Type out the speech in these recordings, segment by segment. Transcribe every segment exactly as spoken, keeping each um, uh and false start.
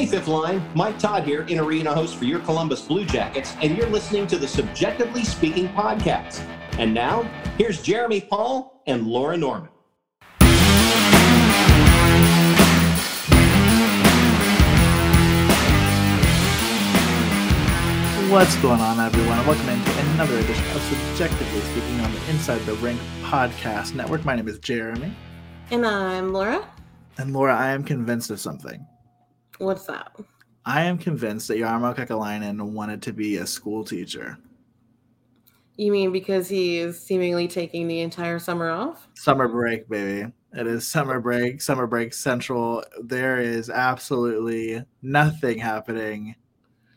Hey Fifth Line, Mike Todd here, in arena host for your Columbus Blue Jackets, and you're listening to the Subjectively Speaking podcast. And now, here's Jeremy Paul and Laura Norman. What's going on, everyone? And welcome into another edition of Subjectively Speaking on the Inside the Rink podcast network. My name is Jeremy. And I'm Laura. And Laura, I am convinced of something. What's that? I am convinced that Jarmo Kekalainen wanted to be a school teacher. You mean because he is seemingly taking the entire summer off? Summer break, baby. It is summer break, summer break central. There is absolutely nothing happening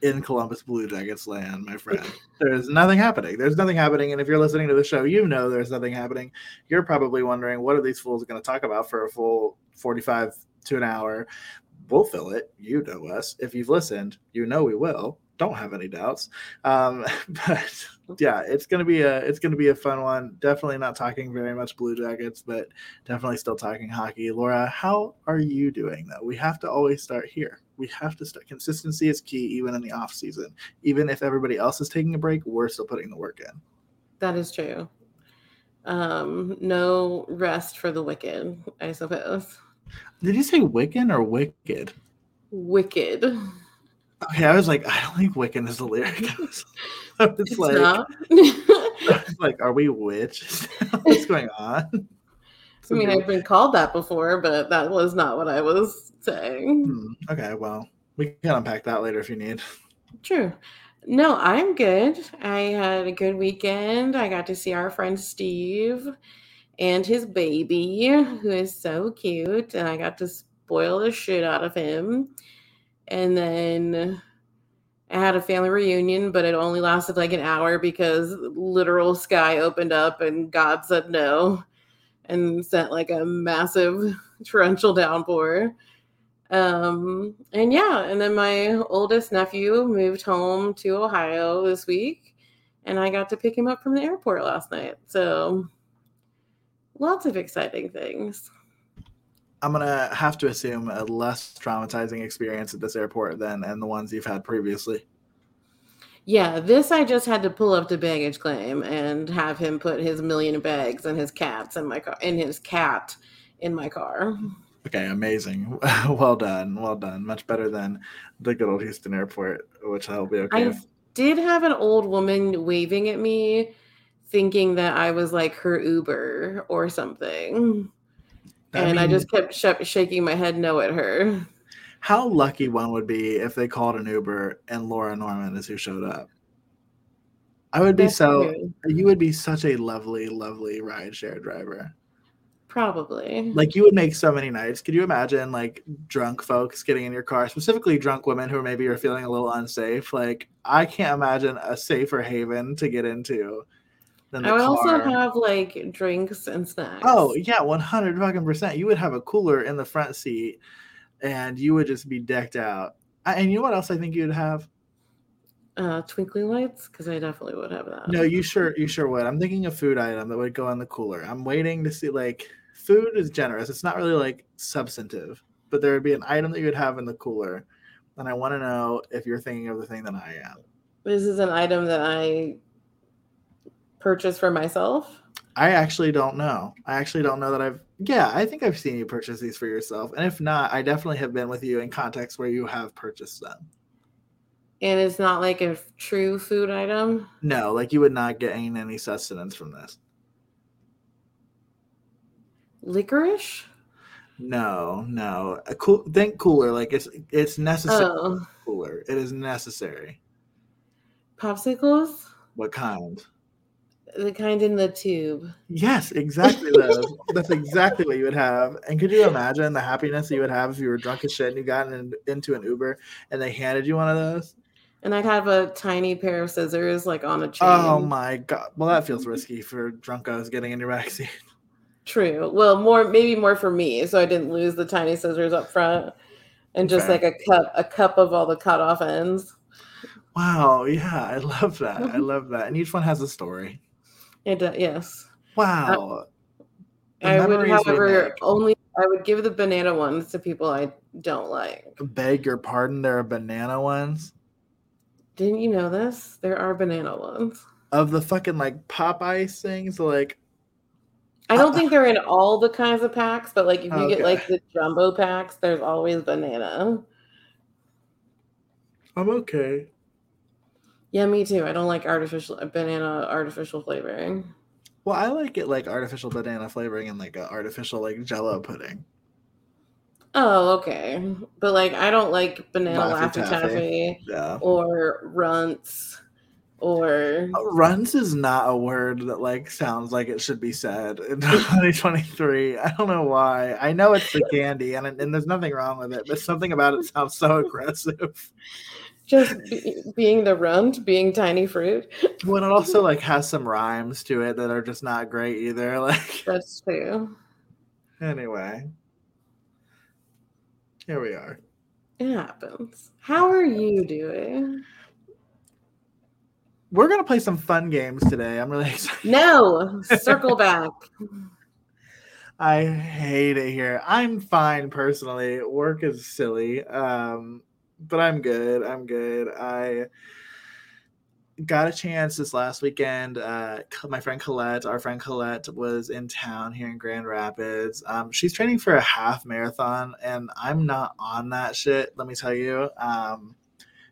in Columbus Blue Jackets land, my friend. There's nothing happening. There's nothing happening. And if you're listening to the show, you know there's nothing happening. You're probably wondering, what are these fools going to talk about for a full forty-five to an hour? We'll fill it. You know us. If you've listened, you know we will. Don't have any doubts. Um, but yeah, it's gonna be a it's gonna be a fun one. Definitely not talking very much Blue Jackets, but definitely still talking hockey. Laura, how are you doing though? We have to always start here. We have to start. Consistency is key, even in the off season. Even if everybody else is taking a break, we're still putting the work in. That is true. Um, no rest for the wicked, I suppose. Did you say Wiccan or wicked? Wicked. Okay, I was like, I don't think Wiccan is the lyric. I was, I was it's like, not. I was like, are we witches? What's going on? I mean, I've been called that before, but that was not what I was saying. Hmm. Okay, well, we can unpack that later if you need. True. No, I'm good. I had a good weekend. I got to see our friend Steve and his baby, who is so cute, and I got to spoil the shit out of him. And then I had a family reunion, but it only lasted like an hour because literal sky opened up and God said no and sent like a massive torrential downpour. Um, and yeah, and then my oldest nephew moved home to Ohio this week, and I got to pick him up from the airport last night. So lots of exciting things. I'm going to have to assume a less traumatizing experience at this airport than and the ones you've had previously. Yeah, this I just had to pull up to baggage claim and have him put his million bags and his cats in my car, and his cat in my car. Okay, amazing. Well done. Well done. Much better than the good old Houston airport, which I'll be okay. I if. did have an old woman waving at me thinking that I was like her Uber or something. I and mean, I just kept sh- shaking my head no at her. How lucky one would be if they called an Uber and Laura Norman is who showed up. I would be That's so, weird. You would be such a lovely, lovely rideshare driver. Probably. Like, you would make so many nights. Could you imagine, like, drunk folks getting in your car, specifically drunk women who maybe are feeling a little unsafe? Like, I can't imagine a safer haven to get into. I would car. also have like drinks and snacks. Oh yeah, one hundred fucking percent. You would have a cooler in the front seat, and you would just be decked out. I, and you know what else I think you'd have? Uh, twinkling lights, because I definitely would have that. No, you sure, you sure would. I'm thinking a food item that would go on the cooler. I'm waiting to see. Like, food is generous. It's not really like substantive, but there would be an item that you would have in the cooler, and I want to know if you're thinking of the thing that I am. This is an item that I purchase for myself? I actually don't know. I actually don't know that I've... Yeah, I think I've seen you purchase these for yourself. And if not, I definitely have been with you in contexts where you have purchased them. And it's not like a true food item? No, like you would not gain any sustenance from this. Licorice? No, no. A cool, think cooler. Like it's it's necessary. Oh. Cooler. It is necessary. Popsicles? What kind? The kind in the tube. Yes, exactly. Those. That's exactly what you would have. And could you imagine the happiness that you would have if you were drunk as shit and you got in, into an Uber and they handed you one of those? And I'd have a tiny pair of scissors like on a chain. Oh my God. Well, that feels risky for drunkos getting in your backseat. True. Well, more maybe more for me, so I didn't lose the tiny scissors up front and just okay. like a cup, a cup of all the cut off ends. Wow. Yeah, I love that. I love that. And each one has a story. It does, yes. Wow. Uh, I would, however, only I would give the banana ones to people I don't like. Beg your pardon, there are banana ones? Didn't you know this? There are banana ones. Of the fucking, like, Popeyes things? Like, I don't uh, think they're in all the kinds of packs, but, like, if you okay. get, like, the jumbo packs, there's always banana. I'm okay. Yeah, me too. I don't like artificial banana artificial flavoring. Well, I like it like artificial banana flavoring and like an artificial like Jell-O pudding. Oh, okay. But like I don't like banana Laffy Taffy yeah. or runts or... Runts is not a word that like sounds like it should be said in twenty twenty-three. I don't know why. I know it's the candy and, and there's nothing wrong with it, but something about it sounds so aggressive. Just be, being the runt, being tiny fruit. Well, it also like has some rhymes to it that are just not great either. Like that's true. Anyway, here we are. It happens. How are you doing? We're gonna play some fun games today. I'm really excited. No, circle back. I hate it here. I'm fine personally. Work is silly. Um. But I'm good. I'm good. I got a chance this last weekend. Uh, my friend Colette, our friend Colette, was in town here in Grand Rapids. Um, she's training for a half marathon, and I'm not on that shit, let me tell you. Um,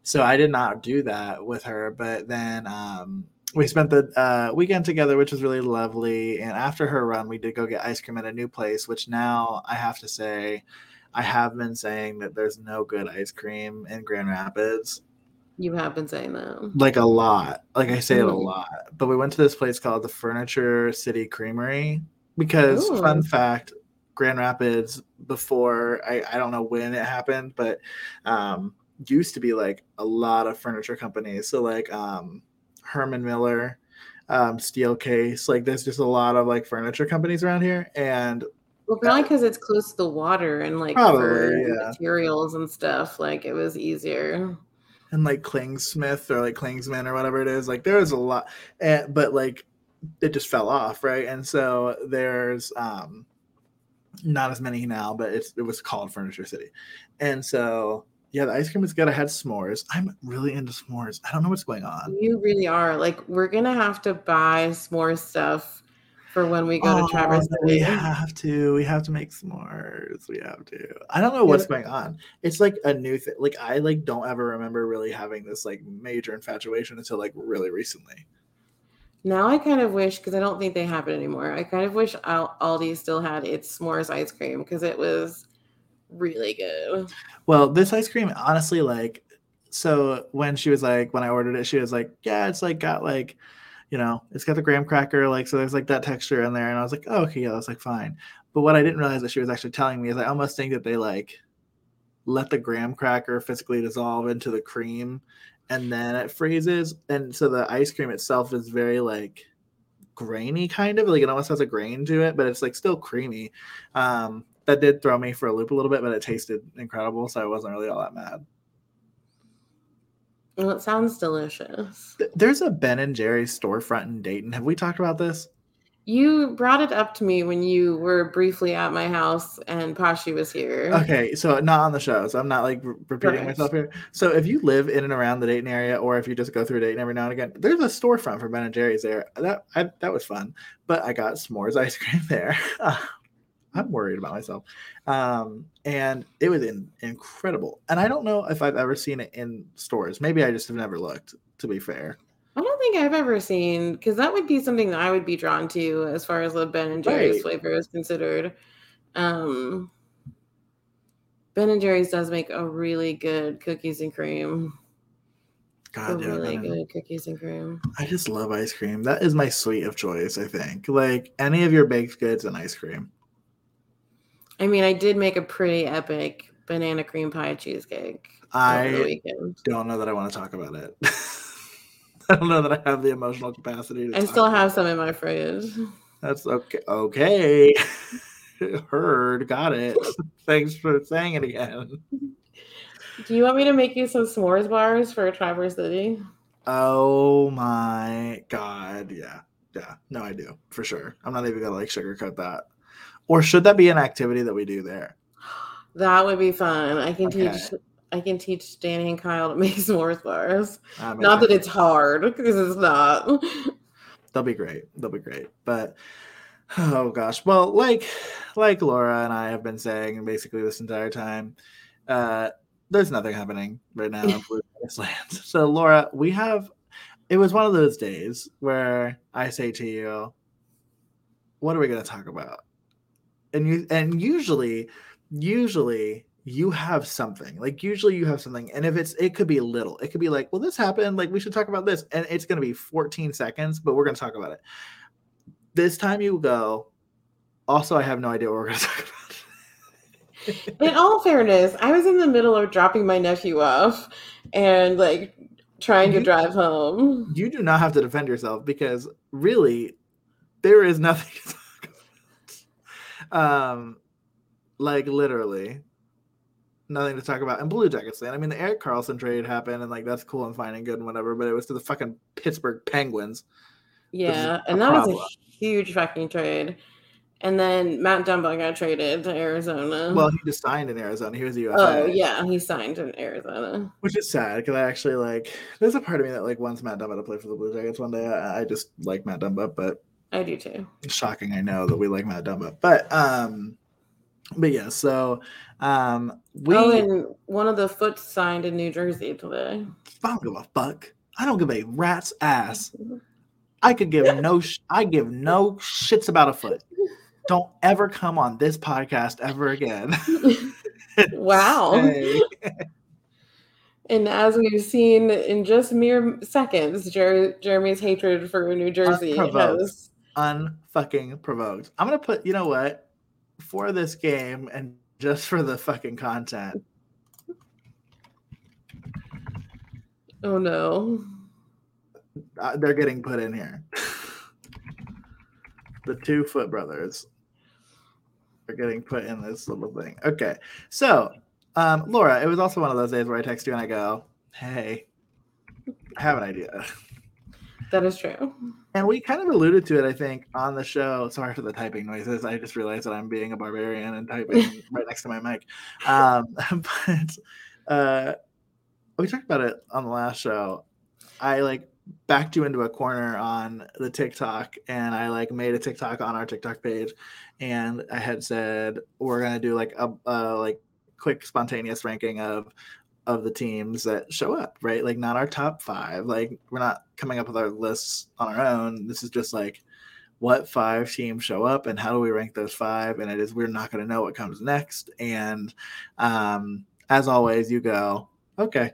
so I did not do that with her. But then um, we spent the uh, weekend together, which was really lovely. And after her run, we did go get ice cream at a new place, which now I have to say – I have been saying that there's no good ice cream in Grand Rapids. You have been saying that. Like a lot. Like I say mm-hmm. it a lot. But we went to this place called the Furniture City Creamery because, Ooh. Fun fact, Grand Rapids before, I, I don't know when it happened, but um, used to be like a lot of furniture companies. So like um, Herman Miller, um, Steelcase, like there's just a lot of like furniture companies around here. And well, probably because it's close to the water and like probably, for yeah. materials and stuff. Like it was easier. And like Klingsmith or like Klingsman or whatever it is. Like there was a lot, and, but like it just fell off, right? And so there's um, not as many now, but it's, it was called Furniture City. And so yeah, the ice cream is good. I had s'mores. I'm really into s'mores. I don't know what's going on. You really are. Like we're gonna have to buy s'more stuff. For when we go oh, to Traverse City. We have to. We have to make s'mores. We have to. I don't know what's going on. It's like a new thing. Like I like don't ever remember really having this like major infatuation until like really recently. Now I kind of wish, because I don't think they have it anymore. I kind of wish Aldi still had its s'mores ice cream because it was really good. Well, this ice cream honestly like, so when she was like, when I ordered it, she was like, yeah, it's like got like, you know, it's got the graham cracker, like, so there's, like, that texture in there. And I was like, oh, okay, yeah, that's, like, fine. But what I didn't realize that she was actually telling me is I almost think that they, like, let the graham cracker physically dissolve into the cream, and then it freezes. And so the ice cream itself is very, like, grainy kind of. Like, it almost has a grain to it, but it's, like, still creamy. Um, that did throw me for a loop a little bit, but it tasted incredible, so I wasn't really all that mad. Well, it sounds delicious. There's a Ben and Jerry's storefront in Dayton. Have we talked about this? You brought it up to me when you were briefly at my house and Pashi was here. Okay, so not on the show, so I'm not, like, re- repeating Correct. myself here. So if you live in and around the Dayton area or if you just go through Dayton every now and again, there's a storefront for Ben and Jerry's there. That I, that was fun, but I got s'mores ice cream there. I'm worried about myself. Um, and it was in, incredible. And I don't know if I've ever seen it in stores. Maybe I just have never looked, to be fair. I don't think I've ever seen, because that would be something that I would be drawn to as far as the Ben and Jerry's right. flavor is considered. Um, Ben and Jerry's does make a really good cookies and cream. God, yeah, really man. Good cookies and cream. I just love ice cream. That is my sweet of choice, I think. Like, any of your baked goods and ice cream. I mean, I did make a pretty epic banana cream pie cheesecake. I the weekend. don't know that I want to talk about it. I don't know that I have the emotional capacity to I talk still have about some it. in my fridge. That's okay. Okay. Heard. Got it. Thanks for saying it again. Do you want me to make you some s'mores bars for Traverse City? Oh my God. Yeah. Yeah. No, I do. For sure. I'm not even going to like sugarcoat that. Or should that be an activity that we do there? That would be fun. I can okay. teach I can teach Danny and Kyle to make s'mores bars. That not sense. That it's hard, because it's not. They'll be great. They'll be great. But oh gosh. Well, like like Laura and I have been saying basically this entire time, uh, there's nothing happening right now in Blue Jackets land. So Laura, we have it was one of those days where I say to you, what are we gonna talk about? And you and usually Usually you have something like usually you have something. And if it's, it could be little, it could be like, well, this happened. Like we should talk about this. And it's going to be fourteen seconds, but we're going to talk about it. This time you go. Also, I have no idea what we're going to talk about. In all fairness, I was in the middle of dropping my nephew off and like trying you, to drive home. You do not have to defend yourself because really there is nothing to talk about. Um, Like, literally, nothing to talk about in Blue Jackets land. I mean, the Erik Karlsson trade happened, and, like, that's cool and fine and good and whatever, but it was to the fucking Pittsburgh Penguins. Yeah, and that problem. was a huge fucking trade. And then Matt Dumba got traded to Arizona. Well, he just signed in Arizona. He was a U F A. Oh, yeah, he signed in Arizona. Which is sad, because I actually, like, there's a part of me that, like, wants Matt Dumba to play for the Blue Jackets one day. I, I just like Matt Dumba, but... I do, too. It's shocking, I know, that we like Matt Dumba. But, um... But yeah, so um, we. Oh, and one of the Foots signed in New Jersey today. I don't give a fuck. I don't give a rat's ass. I could give no. Sh- I give no shits about a Foot. Don't ever come on this podcast ever again. Wow. Hey. And as we've seen in just mere seconds, Jer- Jeremy's hatred for New Jersey has unfucking provoked. I'm gonna put. You know what? For this game and just for the fucking content. Oh no. Uh, they're getting put in here. The two Foot brothers are getting put in this little thing. Okay. So, um, Laura, it was also one of those days where I text you and I go, hey, I have an idea. That is true. And we kind of alluded to it, I think, on the show. Sorry for the typing noises. I just realized that I'm being a barbarian and typing right next to my mic. Um, but uh, we talked about it on the last show. I, like, backed you into a corner on the TikTok, and I, like, made a TikTok on our TikTok page. And I had said, we're going to do, like, a, a like quick spontaneous ranking of of the teams that show up, right? Like, not our top five. Like, we're not coming up with our lists on our own. This is just like, what five teams show up and how do we rank those five? And it is, we're not going to know what comes next. And um, as always, you go, okay.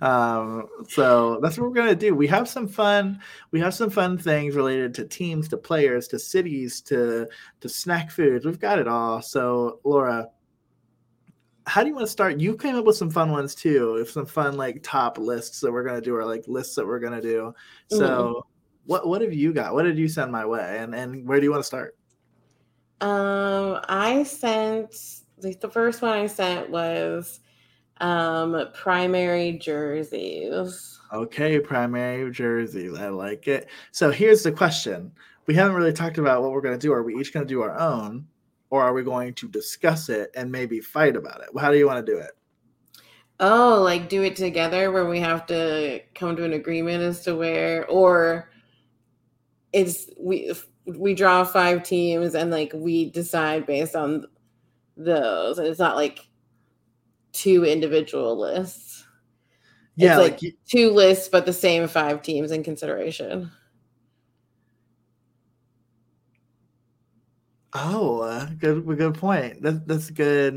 um, so that's what we're going to do. We have some fun. We have some fun things related to teams, to players, to cities, to, to snack foods. We've got it all. So Laura, how do you want to start? You came up with some fun ones too, some fun like top lists that we're gonna do, or like lists that we're gonna do. So, mm-hmm. what what have you got? What did you send my way, and and where do you want to start? Um, I sent like the first one I sent was um primary jerseys. Okay, primary jerseys. I like it. So here's the question: we haven't really talked about what we're gonna do. Are we each gonna do our own? Or are we going to discuss it and maybe fight about it? How do you want to do it? Oh, like do it together where we have to come to an agreement as to where, or it's we we draw five teams and like we decide based on those, and it's not like two individual lists. Yeah, it's like, like you- two lists, but the same five teams in consideration. Oh, uh, good, good point. That, that's good.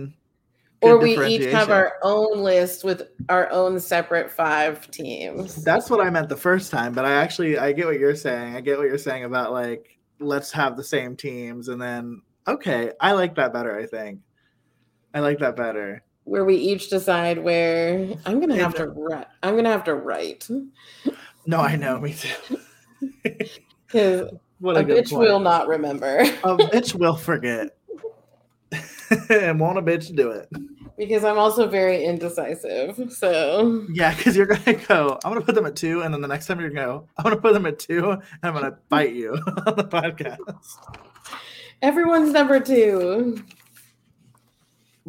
good or we each have our own list with our own separate five teams. That's what I meant the first time, but I actually, I get what you're saying. I get what you're saying about like, let's have the same teams. And then, okay, I like that better, I think. I like that better. Where we each decide where I'm going to have to write. I'm going to have to write. No, I know, me too. Because... What a, a bitch point. Will not remember. A bitch will forget. And won't a bitch do it? Because I'm also very indecisive, so. Yeah, because you're going to go, I'm going to put them at two, and then the next time you're going to go, I'm going to put them at two, and I'm going to bite you on the podcast. Everyone's number two.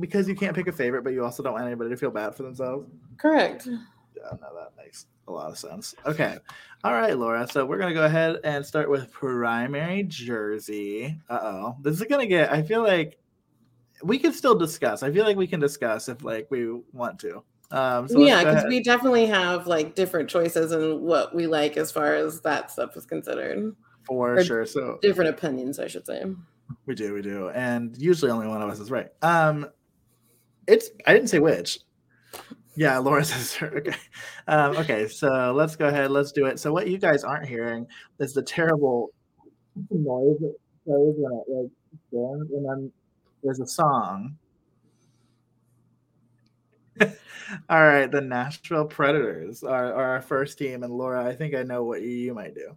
Because you can't pick a favorite, but you also don't want anybody to feel bad for themselves. Correct. Yeah, no, that makes a lot of sense. Okay. All right, Laura. So we're going to go ahead and start with primary jersey. Uh-oh. This is going to get, I feel like, we can still discuss. I feel like we can discuss if, like, we want to. Um, so yeah, because we definitely have, like, different choices in what we like as far as that stuff is considered. For or sure. So different opinions, I should say. We do, we do. And usually only one of us is right. Um, it's I didn't say which. Yeah, Laura says her. Okay. Um, okay, so let's go ahead. Let's do it. So what you guys aren't hearing is the terrible noise that plays when it, like, and I'm there's a song. All right, the Nashville Predators are, are our first team. And Laura, I think I know what you might do.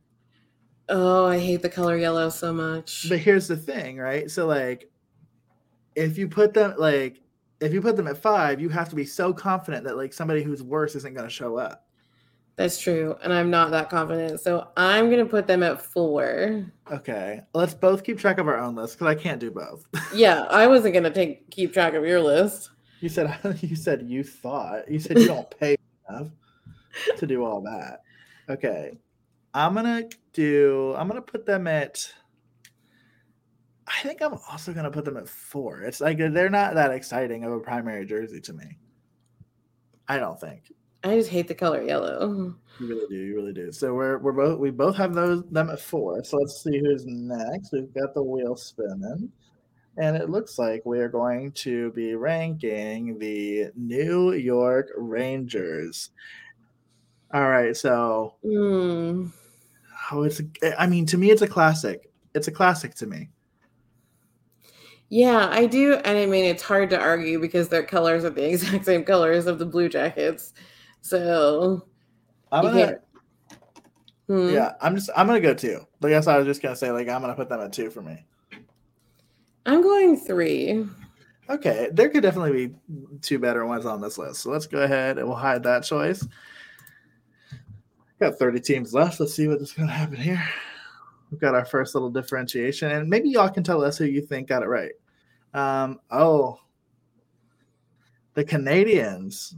Oh, I hate the color yellow so much. But here's the thing, right? So, like, if you put them, like, if you put them at five, you have to be so confident that, like, somebody who's worse isn't going to show up. That's true, and I'm not that confident, so I'm going to put them at four. Okay, let's both keep track of our own list, because I can't do both. Yeah, I wasn't going to take keep track of your list. You said you said you thought. You said you don't pay enough to do all that. Okay, I'm going to do, I'm going to put them at, I think I'm also going to put them at four. It's like, they're not that exciting of a primary jersey to me. I don't think. I just hate the color yellow. You really do. You really do. So we're we're both we both have those them at four. So let's see who's next. We've got the wheel spinning, and it looks like we are going to be ranking the New York Rangers. All right. So, mm. oh, it's. A, I mean, to me, it's a classic. It's a classic to me. Yeah, I do, and I mean, it's hard to argue because their colors are the exact same colors of the Blue Jackets. So, I'm gonna, hmm. yeah, I'm just, I'm gonna go two. Like I I was just gonna say, like, I'm gonna put them at two for me. I'm going three. Okay, there could definitely be two better ones on this list. So let's go ahead and we'll hide that choice. Got thirty teams left. Let's see what's gonna happen here. We've got our first little differentiation, and maybe y'all can tell us who you think got it right. Um, oh, the Canadiens.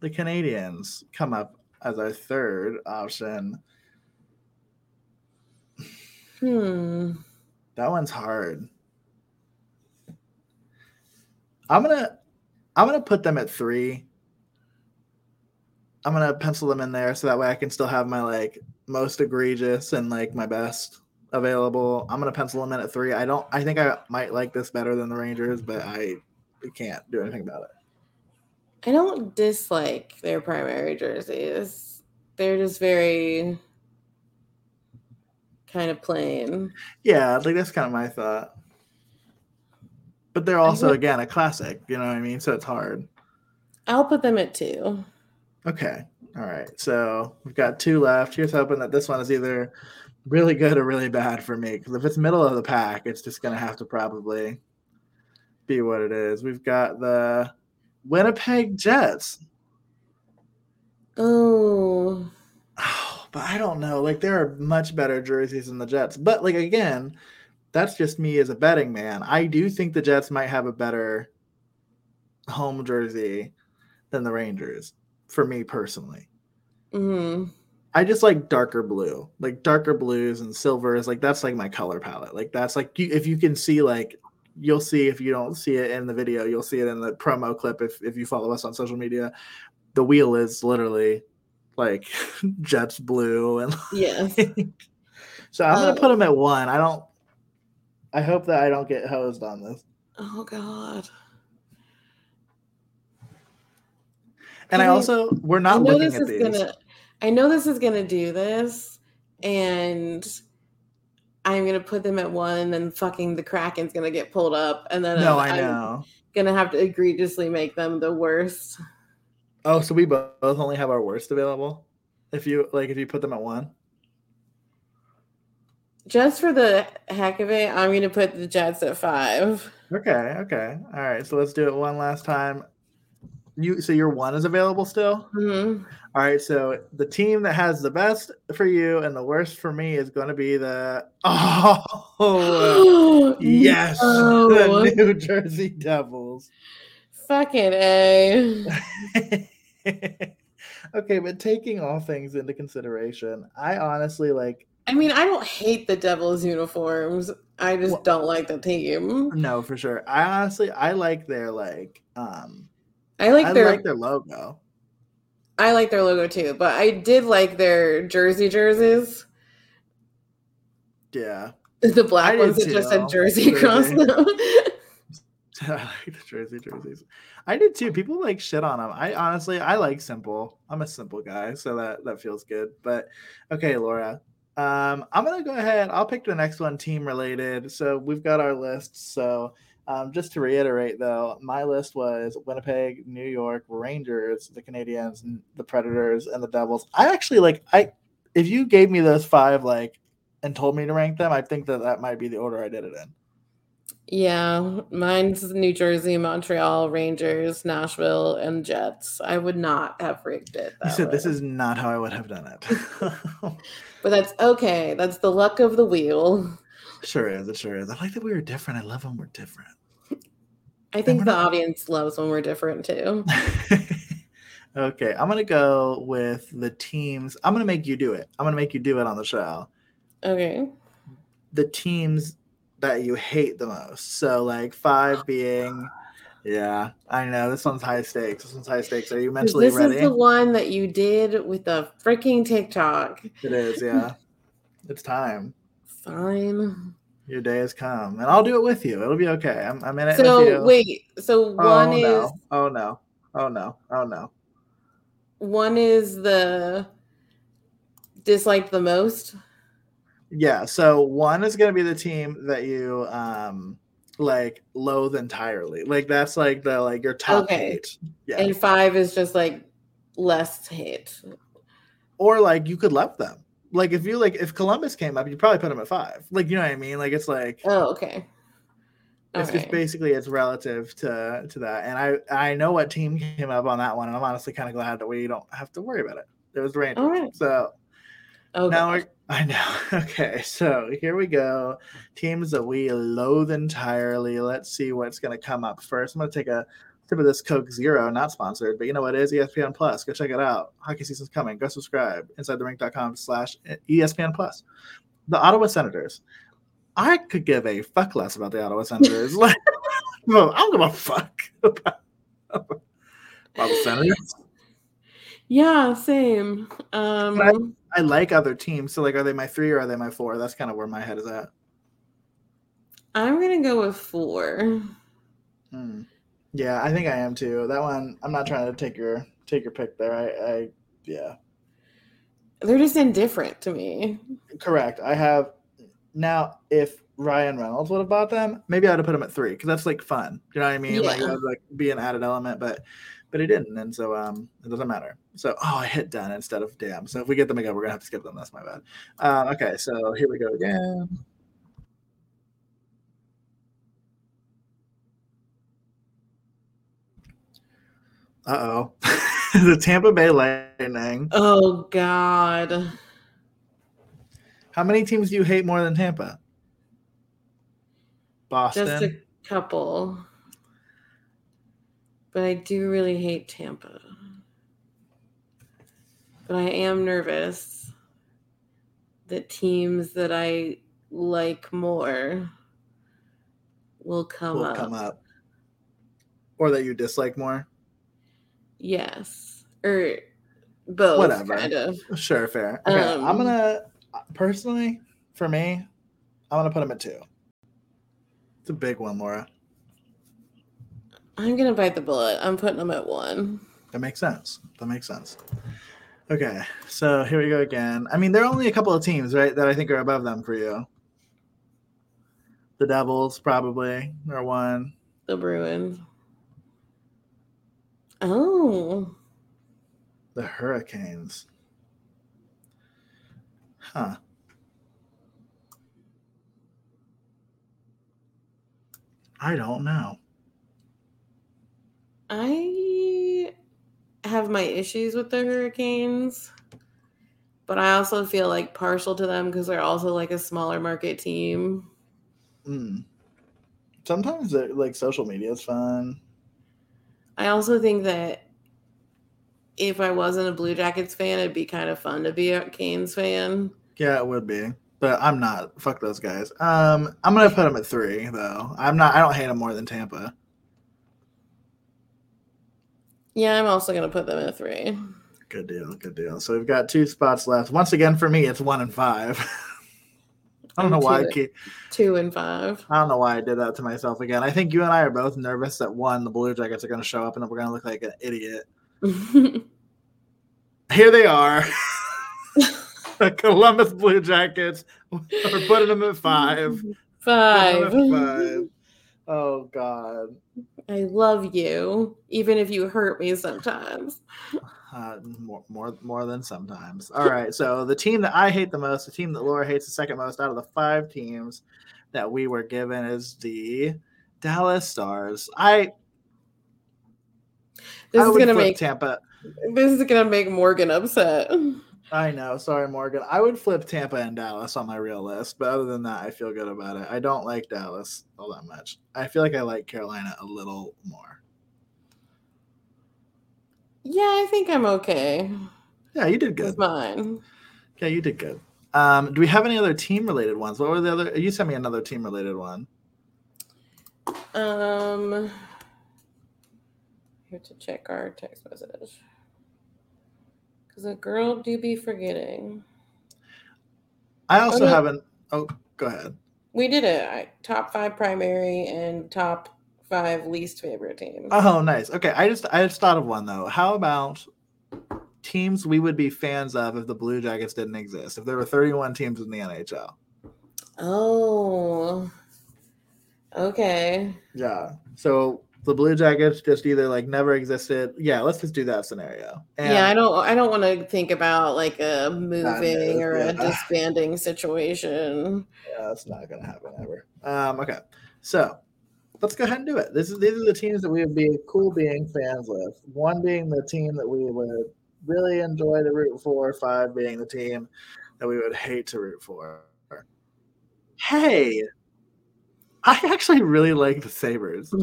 The Canadiens come up as our third option. Hmm. That one's hard. I'm gonna I'm gonna put them at three. I'm gonna pencil them in there so that way I can still have my, like, most egregious and, like, my best available. I'm gonna pencil them in at three. I don't I think I might like this better than the Rangers, but I can't do anything about it. I don't dislike their primary jerseys. They're just very kind of plain. Yeah, like, that's kind of my thought. But they're also, again, a classic. You know what I mean? So it's hard. I'll put them at two. Okay. All right. So we've got two left. Here's hoping that this one is either really good or really bad for me. Because if it's middle of the pack, it's just going to have to probably be what it is. We've got the Winnipeg Jets. Oh. Oh, but I don't know. Like, there are much better jerseys than the Jets. But, like, again, that's just me as a betting man. I do think the Jets might have a better home jersey than the Rangers, for me personally. Mm-hmm. I just like darker blue. Like, darker blues and silvers. Like, that's, like, my color palette. Like, that's, like, you, if you can see, like, you'll see, if you don't see it in the video, you'll see it in the promo clip. If, if you follow us on social media, the wheel is literally, like, Jets blue. And, like, yes. So I'm um, going to put them at one. I don't, I hope that I don't get hosed on this. Oh God. And I, I also, we're not looking at these. Gonna, I know this is going to do this, and I'm going to put them at one, and fucking the Kraken's going to get pulled up, and then no, I'm, I know. I'm going to have to egregiously make them the worst. Oh, so we both only have our worst available? If you, like, if you put them at one? Just for the heck of it, I'm going to put the Jets at five. Okay, okay. All right, so let's do it one last time. you so your one is available still? Mm-hmm. All right, so the team that has the best for you and the worst for me is going to be the oh yes, no. the New Jersey Devils. Fucking A. Okay, but taking all things into consideration, I honestly like. I mean, I don't hate the Devils' uniforms. I just well, don't like the team. No, for sure. I honestly, I like their like. Um, I like I their like their logo. I like their logo too, but I did like their jersey jerseys. Yeah, the black I ones that just said Jersey across them. I like the jersey jerseys. I did too. People like shit on them. I honestly, I like simple. I'm a simple guy, so that that feels good. But okay, Laura. Um, I'm going to go ahead. I'll pick the next one team related. So we've got our list. So um, just to reiterate, though, my list was Winnipeg, New York, Rangers, the Canadiens, the Predators, and the Devils. I actually like I if you gave me those five like and told me to rank them, I think that that might be the order I did it in. Yeah, mine's New Jersey, Montreal, Rangers, Nashville, and Jets. I would not have rigged it. You said way. This is not how I would have done it. But that's okay. That's the luck of the wheel. Sure is. It sure is. I like that we were different. I love when we're different. I think the not... audience loves when we're different too. Okay, I'm going to go with the teams. I'm going to make you do it. I'm going to make you do it on the show. Okay. The teams that you hate the most. So like five being, yeah, I know this one's high stakes. This one's high stakes. Are you mentally this ready? This is the one that you did with the freaking TikTok. It is, yeah. It's time. Fine. Your day has come, and I'll do it with you. It'll be okay. I'm, I'm in it. So with you. wait. So oh, one is. No. Oh no. Oh no. Oh no. One is the disliked the most. Yeah, so one is going to be the team that you um like loathe entirely. Like that's like the like your top okay. hate. Yeah. And five is just like less hate. Or like you could love them. Like if you like if Columbus came up, you'd probably put them at five. Like you know what I mean? Like it's like oh okay. All it's right. just basically it's relative to to that. And I I know what team came up on that one, and I'm honestly kind of glad that we don't have to worry about it. It was the Rangers. All right. So okay. now we're I know. Okay, so here we go. Teams that we loathe entirely. Let's see what's going to come up first. I'm going to take a sip of this Coke Zero, not sponsored, but you know what it is? E S P N Plus. Go check it out. Hockey season's coming. Go subscribe. InsideTheRink.com slash ESPN Plus. The Ottawa Senators. I could give a fuck less about the Ottawa Senators. Like, I don't give a fuck about, about the Senators. Yeah, same. Um, I, I like other teams. So, like, are they my three or are they my four? That's kind of where my head is at. I'm going to go with four. Hmm. Yeah, I think I am, too. That one, I'm not trying to take your take your pick there. I, I yeah. They're just indifferent to me. Correct. I have – now, if Ryan Reynolds would have bought them, maybe I would have put them at three because that's, like, fun. You know what I mean? Yeah. Like, that would, like, be an added element, but – But he didn't, and so um, it doesn't matter. So, oh, I hit done instead of damn. So if we get them again, we're going to have to skip them. That's my bad. Um, okay, so here we go again. Uh-oh. The Tampa Bay Lightning. Oh, God. How many teams do you hate more than Tampa? Boston? Just a couple. But I do really hate Tampa. But I am nervous that teams that I like more will come will up. Will come up. Or that you dislike more? Yes. Or both. Whatever. Kind of. Sure, fair. Okay, um, I'm going to, personally, for me, I'm going to put them at two. It's a big one, Laura. I'm going to bite the bullet. I'm putting them at one. That makes sense. That makes sense. Okay, so here we go again. I mean, there are only a couple of teams, right, that I think are above them for you. The Devils, probably, are one. The Bruins. Oh. The Hurricanes. Huh. I don't know. I have my issues with the Hurricanes, but I also feel like partial to them because they're also like a smaller market team. Mm. Sometimes like social media is fun. I also think that if I wasn't a Blue Jackets fan, it'd be kind of fun to be a Canes fan. Yeah, it would be. But I'm not. Fuck those guys. Um, I'm going to put them at three, though. I'm not. I don't hate them more than Tampa. Yeah, I'm also going to put them at three. Good deal. Good deal. So we've got two spots left. Once again, for me, it's one and five. I don't I'm know why I keep... Two and five. I don't know why I did that to myself again. I think you and I are both nervous that, one, the Blue Jackets are going to show up and we're going to look like an idiot. Here they are. The Columbus Blue Jackets. We're putting them at five. Five. At five. Oh, God. I love you, even if you hurt me sometimes. Uh, more, more, more than sometimes. All right. So the team that I hate the most, the team that Laura hates the second most out of the five teams that we were given is the Dallas Stars. I. This I is gonna make Tampa. This is gonna make Morgan upset. I know. Sorry, Morgan. I would flip Tampa and Dallas on my real list, but other than that, I feel good about it. I don't like Dallas all that much. I feel like I like Carolina a little more. Yeah, I think I'm okay. Yeah, you did good. It's mine. Yeah, you did good. Um, do we have any other team-related ones? What were the other? You sent me another team-related one. Um, here to check our text message. Because a girl do be forgetting. I also oh, no. haven't. Oh, go ahead. We did it. I, top five primary and top five least favorite teams. Oh, nice. Okay, I just I just thought of one though. How about teams we would be fans of if the Blue Jackets didn't exist? If there were thirty-one teams in the N H L. Oh. Okay. Yeah. So. The Blue Jackets just either like never existed. Yeah, let's just do that scenario. And yeah, I don't I don't want to think about like a moving or yeah. a disbanding situation. Yeah, that's not gonna happen ever. Um, okay. So let's go ahead and do it. This is these are the teams that we would be cool being fans with. One being the team that we would really enjoy to root for, five being the team that we would hate to root for. Hey, I actually really like the Sabres.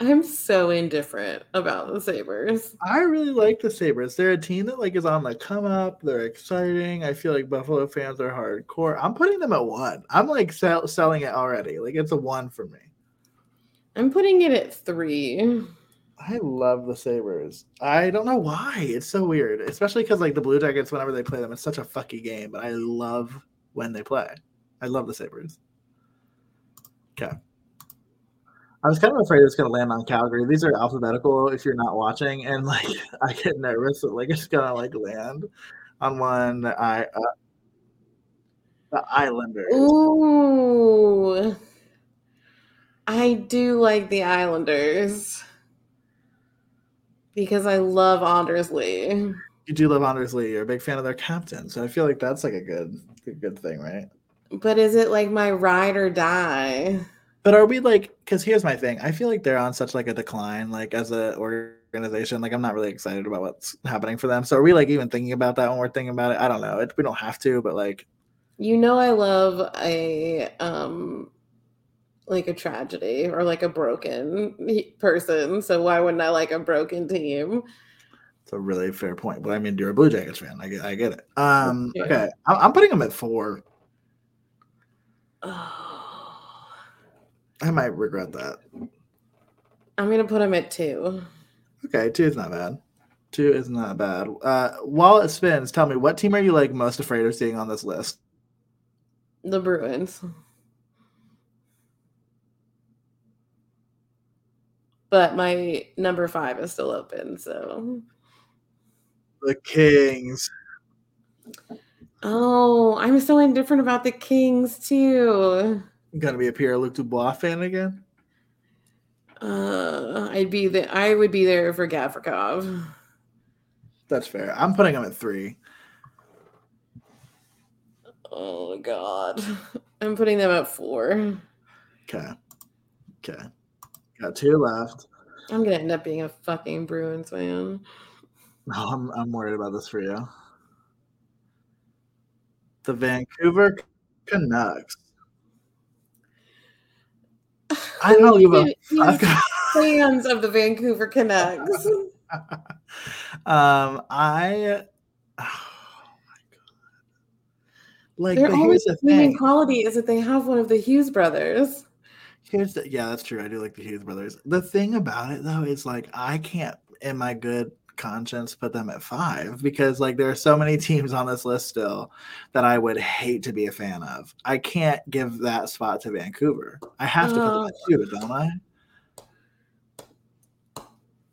I'm so indifferent about the Sabres. I really like the Sabres. They're a team that like is on the come up. They're exciting. I feel like Buffalo fans are hardcore. I'm putting them at one. I'm like sell- selling it already. Like it's a one for me. I'm putting it at three. I love the Sabres. I don't know why. It's so weird, especially because like the Blue Jackets, whenever they play them, it's such a fucky game. But I love when they play. I love the Sabres. Okay. I was kind of afraid it's going to land on Calgary. These are alphabetical if you're not watching, and like I get nervous that like it's going to like land on one. I uh, the Islanders. Ooh, I do like the Islanders because I love Anders Lee. You do love Anders Lee. You're a big fan of their captain, so I feel like that's like a good, a good thing, right? But is it like my ride or die? But are we like, because here's my thing. I feel like they're on such like a decline, like as an organization, like I'm not really excited about what's happening for them. So are we like even thinking about that when we're thinking about it? I don't know. It, we don't have to, but like. You know, I love a, um, like a tragedy or like a broken person. So why wouldn't I like a broken team? It's a really fair point. But I mean, you're a Blue Jackets fan. I get, I get it. Um, yeah. Okay. I'm putting them at four. Oh. I might regret that. I'm going to put him at two. Okay, two is not bad. Two is not bad. Uh, while it spins, tell me, what team are you like most afraid of seeing on this list? The Bruins. But my number five is still open, so. The Kings. Oh, I'm so indifferent about the Kings, too. Gonna be a Pierre-Luc Dubois fan again? Uh, I'd be the I would be there for Gavrikov. That's fair. I'm putting him at three. Oh God, I'm putting them at four. Okay, okay, got two left. I'm gonna end up being a fucking Bruins fan. Oh, I'm I'm worried about this for you. The Vancouver Canucks. I don't give a fuck. Fans of the Vancouver Canucks. um, I. Oh my god! Like, their only human quality is that they have one of the Hughes brothers. Here's the, yeah, that's true. I do like the Hughes brothers. The thing about it though is like I can't, in my good conscience, put them at five because like there are so many teams on this list still that I would hate to be a fan of. I can't give that spot to Vancouver. I have to uh, put them at two, don't I?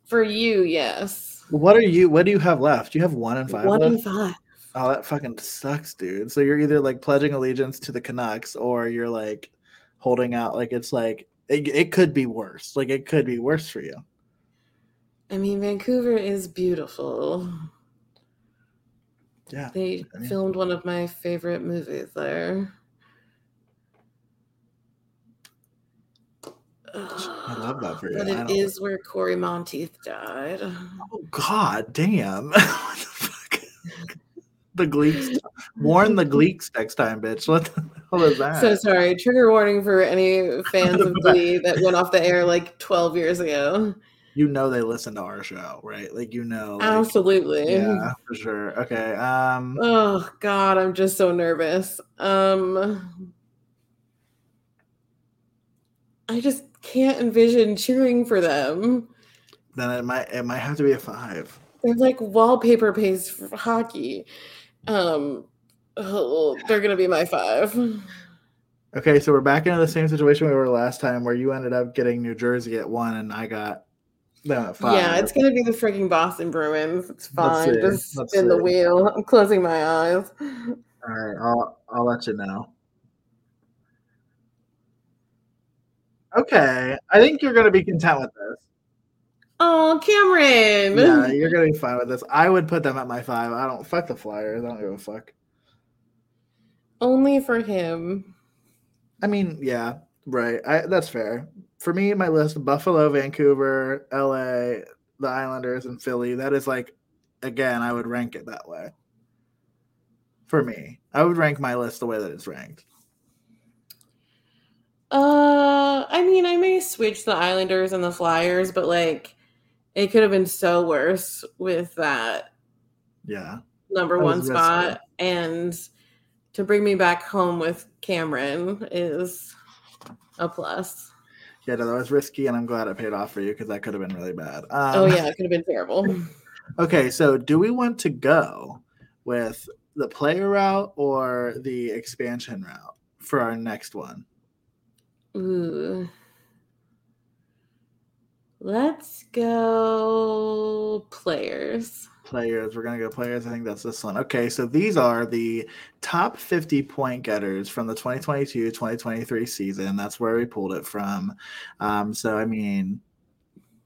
For you, yes. What are you? What do you have left? You have one and five. One left? and five. Oh, that fucking sucks, dude. So you're either like pledging allegiance to the Canucks, or you're like holding out. Like it's like it, it could be worse. Like it could be worse for you. I mean, Vancouver is beautiful. Yeah, they I mean, filmed one of my favorite movies there. I love that for you. But it is where Cory Monteith died. Oh, God damn. What the fuck? The Gleeks. Warn the Gleeks next time, bitch. What the hell is that? So sorry. Trigger warning for any fans of Glee that went off the air like twelve years ago. You know they listen to our show, right? Like, you know. Like, absolutely. Yeah, for sure. Okay. Um, oh, God. I'm just so nervous. Um, I just can't envision cheering for them. Then it might it might have to be a five. They're like wallpaper paste for hockey. Um, oh, they're gonna be my five. Okay, so we're back into the same situation we were last time, where you ended up getting New Jersey at one, and I got them at five. Yeah, it's gonna be the freaking Boston Bruins. It's fine. Just spin the wheel. I'm closing my eyes. All right, I'll I'll let you know. Okay, I think you're going to be content with this. Oh, Cameron. Yeah, you're going to be fine with this. I would put them at my five. I don't fuck the Flyers. I don't give a fuck. Only for him. I mean, yeah, right. I, that's fair. For me, my list, Buffalo, Vancouver, L A, the Islanders, and Philly. That is like, again, I would rank it that way. For me. I would rank my list the way that it's ranked. Uh, I mean, I may switch the Islanders and the Flyers, but like, it could have been so worse with that. Yeah. Number one spot, and to bring me back home with Cameron is a plus. Yeah, no, that was risky, and I'm glad it paid off for you because that could have been really bad. Um, oh yeah, it could have been terrible. Okay, so do we want to go with the player route or the expansion route for our next one? Ooh. Let's go players. Players. We're going to go players. I think that's this one. Okay, so these are the top fifty point getters from the twenty twenty-two twenty twenty-three season. That's where we pulled it from. Um, so, I mean,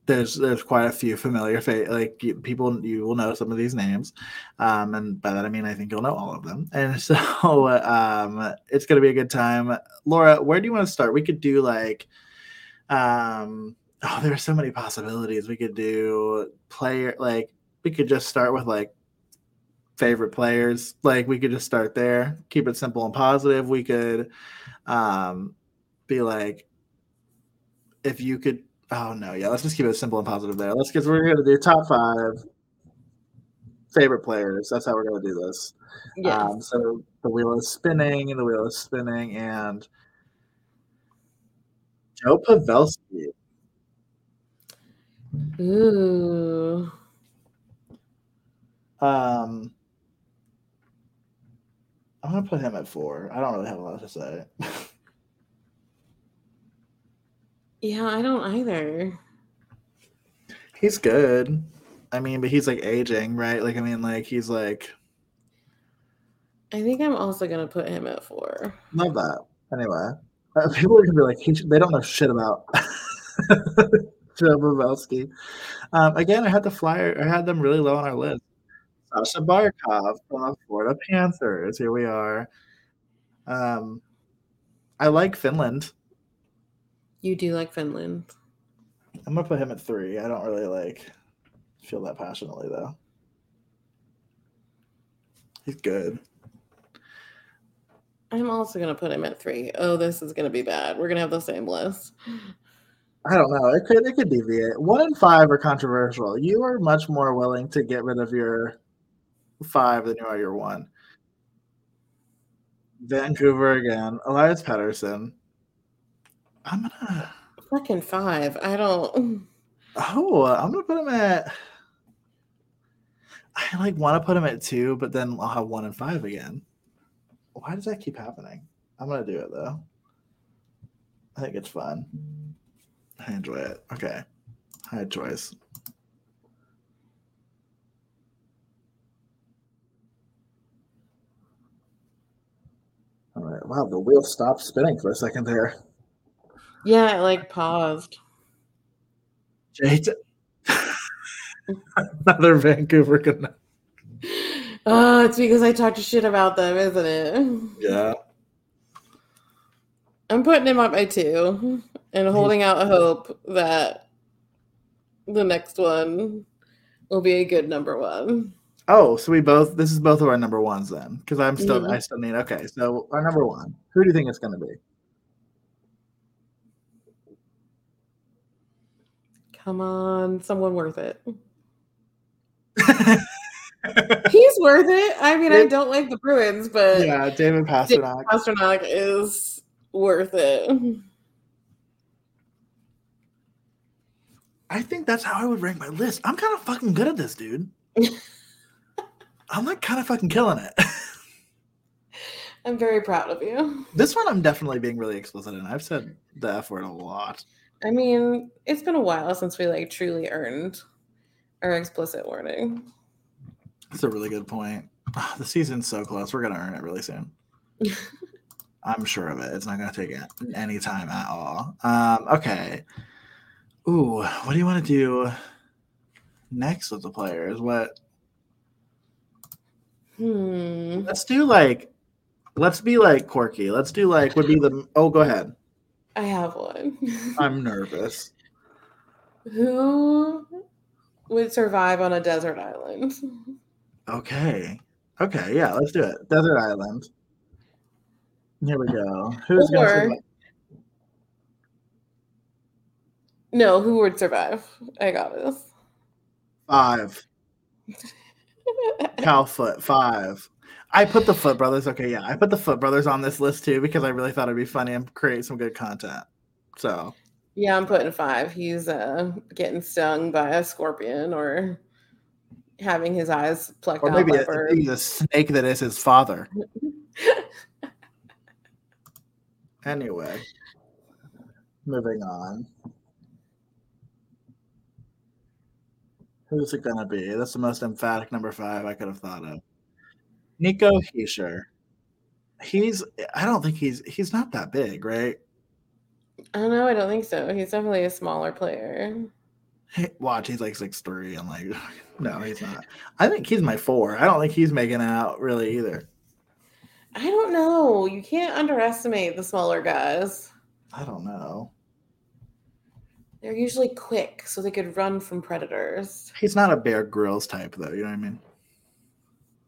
there's there's quite a few familiar fa- like you, people. You will know some of these names. Um, and by that, I mean, I think you'll know all of them. And so um, it's going to be a good time. Laura, where do you want to start? We could do like, um, oh, there are so many possibilities. We could do player, like we could just start with like favorite players. Like we could just start there. Keep it simple and positive. We could um, be like, if you could, Oh, no. Yeah, let's just keep it simple and positive there. Let's get, we're going to do top five favorite players. That's how we're going to do this. Yeah. Um, so the wheel is spinning, and the wheel is spinning, and Joe Pavelski. Ooh. Um, I'm going to put him at four. I don't really have a lot to say. Yeah, I don't either. He's good. I mean, but he's like aging, right? Like, I mean, like he's like. I think I'm also gonna put him at four. Love that. Anyway, uh, people are gonna be like, he should, they don't know shit about Joe Pavelski. Um, again, I had the flyer. I had them really low on our list. Sasha Barkov from the Florida Panthers. Here we are. Um, I like Finland. You do like Finland. I'm going to put him at three. I don't really like feel that passionately, though. He's good. I'm also going to put him at three. Oh, this is going to be bad. We're going to have the same list. I don't know. It could it could deviate. One and five are controversial. You are much more willing to get rid of your five than you are your one. Vancouver again. Elias Pettersson. I'm going to... Fucking five. I don't... Oh, I'm going to put him at... I, like, want to put him at two, but then I'll have one and five again. Why does that keep happening? I'm going to do it, though. I think it's fun. I enjoy it. Okay. High choice. All right. Wow, the wheel stopped spinning for a second there. Yeah, it, like, paused. Jade. Another Vancouver Canuck. Oh, it's because I talked shit about them, isn't it? Yeah. I'm putting him up by two and holding out hope that the next one will be a good number one. Oh, so we both, this is both of our number ones then, because I'm still, mm-hmm. I still need, okay, so our number one, who do you think it's going to be? Come on, someone worth it. He's worth it. I mean, I don't like the Bruins, but yeah, David Pasternak. David Pasternak is worth it. I think that's how I would rank my list. I'm kind of fucking good at this, dude. I'm like kind of fucking killing it. I'm very proud of you. This one I'm definitely being really explicit in. I've said the F word a lot. I mean, it's been a while since we like truly earned our explicit warning. That's a really good point. Oh, the season's so close. We're going to earn it really soon. I'm sure of it. It's not going to take any time at all. Um, okay. Ooh, what do you want to do next with the players? What? Hmm. Let's do like, let's be like quirky. Let's do like, would be the, oh, go ahead. I have one. I'm nervous. Who would survive on a desert island? Okay. Okay, yeah, let's do it. Desert island. Here we go. Who's going to survive? No, who would survive? I got this. Five. Cal Foot, five. I put the Foot Brothers. Okay, yeah, I put the Foot Brothers on this list too because I really thought it'd be funny and create some good content. So. Yeah, I'm putting five. He's uh, getting stung by a scorpion or... having his eyes plucked out by birds. Or maybe a snake that is his father. Anyway, moving on. Who's it going to be? That's the most emphatic number five I could have thought of. Nico Hischier. He's, I don't think he's, he's not that big, right? I don't know. I don't think so. He's definitely a smaller player. Hey, watch, he's like six three. I'm like, no, he's not. I think he's my four. I don't think he's making out really either. I don't know. You can't underestimate the smaller guys. I don't know. They're usually quick, so they could run from predators. He's not a Bear Grylls type, though. You know what I mean?